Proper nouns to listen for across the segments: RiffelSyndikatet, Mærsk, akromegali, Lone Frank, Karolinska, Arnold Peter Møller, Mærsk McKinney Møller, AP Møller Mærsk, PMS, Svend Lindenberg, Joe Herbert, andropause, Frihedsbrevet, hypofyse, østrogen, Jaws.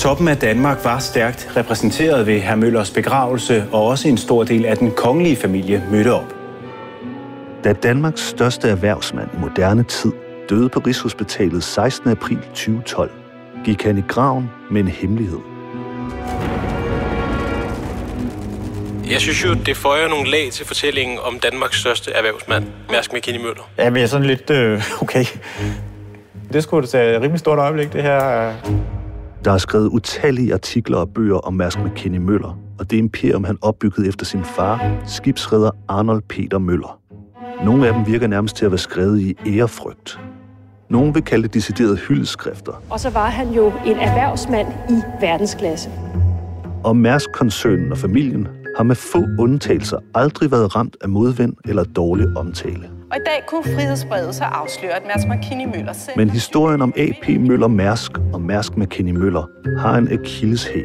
Toppen af Danmark var stærkt repræsenteret ved hr. Møllers begravelse, og også en stor del af den kongelige familie mødte op. Da Danmarks største erhvervsmand i moderne tid døde på Rigshospitalet 16. april 2012, gik han i graven med en hemmelighed. Jeg synes jo, det føjer nogle lag til fortællingen om Danmarks største erhvervsmand, Mærsk McKinney Møller. Ja, men jeg sådan lidt, okay. Det skulle da tage et rimelig stort øjeblik, det her. Der er skrevet utallige artikler og bøger om Mærsk McKinney Møller, og det imperium, han opbyggede efter sin far, skibsreder Arnold Peter Møller. Nogle af dem virker nærmest til at være skrevet i ærefrygt. Nogle vil kalde det deciderede hyldeskrifter. Og så var han jo en erhvervsmand i verdensklasse. Og Mærsk-koncernen og familien har med få undtagelser aldrig været ramt af modvind eller dårlig omtale. Og i dag kunne Frihedsbrevet så afsløre, at Mærsk McKinney Møller selv... Men historien om AP Møller Mærsk og Mærsk McKinney Møller har en akilleshæl,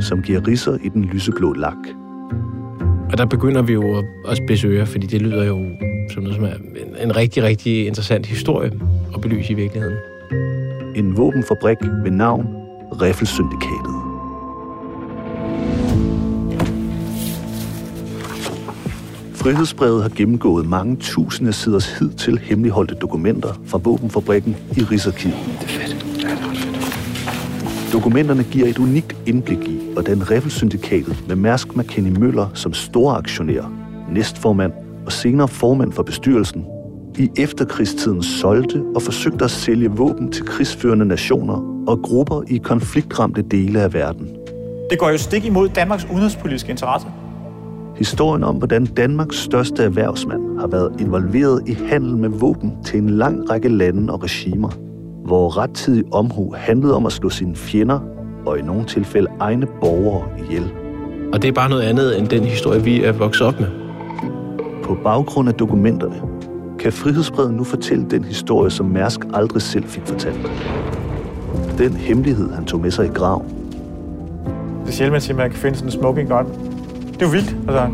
som giver ridser i den lyseblå lak. Og der begynder vi jo at spidse ører, fordi det lyder jo som noget, som er en rigtig, rigtig interessant historie at belyse i virkeligheden. En våbenfabrik ved navn RiffelSyndikatet. Frihedsbrevet har gennemgået mange tusinde siders hidtil hemmeligholdte dokumenter fra våbenfabrikken i Rigsarkivet. Dokumenterne giver et unikt indblik i, hvordan Riffelsyndikatet med Mærsk McKinney Møller som storaktionær, næstformand og senere formand for bestyrelsen, i efterkrigstiden solgte og forsøgte at sælge våben til krigsførende nationer og grupper i konfliktramte dele af verden. Det går jo stik imod Danmarks udenrigspolitiske interesse. Historien om, hvordan Danmarks største erhvervsmand har været involveret i handel med våben til en lang række lande og regimer, hvor rettidig omhu handlede om at slå sine fjender og i nogle tilfælde egne borgere ihjel. Og det er bare noget andet end den historie, vi er vokset op med. På baggrund af dokumenterne kan Frihedsbrevet nu fortælle den historie, som Mærsk aldrig selv fik fortalt. Den hemmelighed, han tog med sig i graven. Det er sjældent, man siger, man kan finde sådan en smoking gun. Det er jo vildt, altså.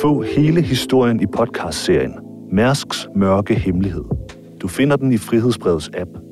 Få hele historien i podcastserien Mærsks Mørke Hemmelighed. Du finder den i Frihedsbrevets app.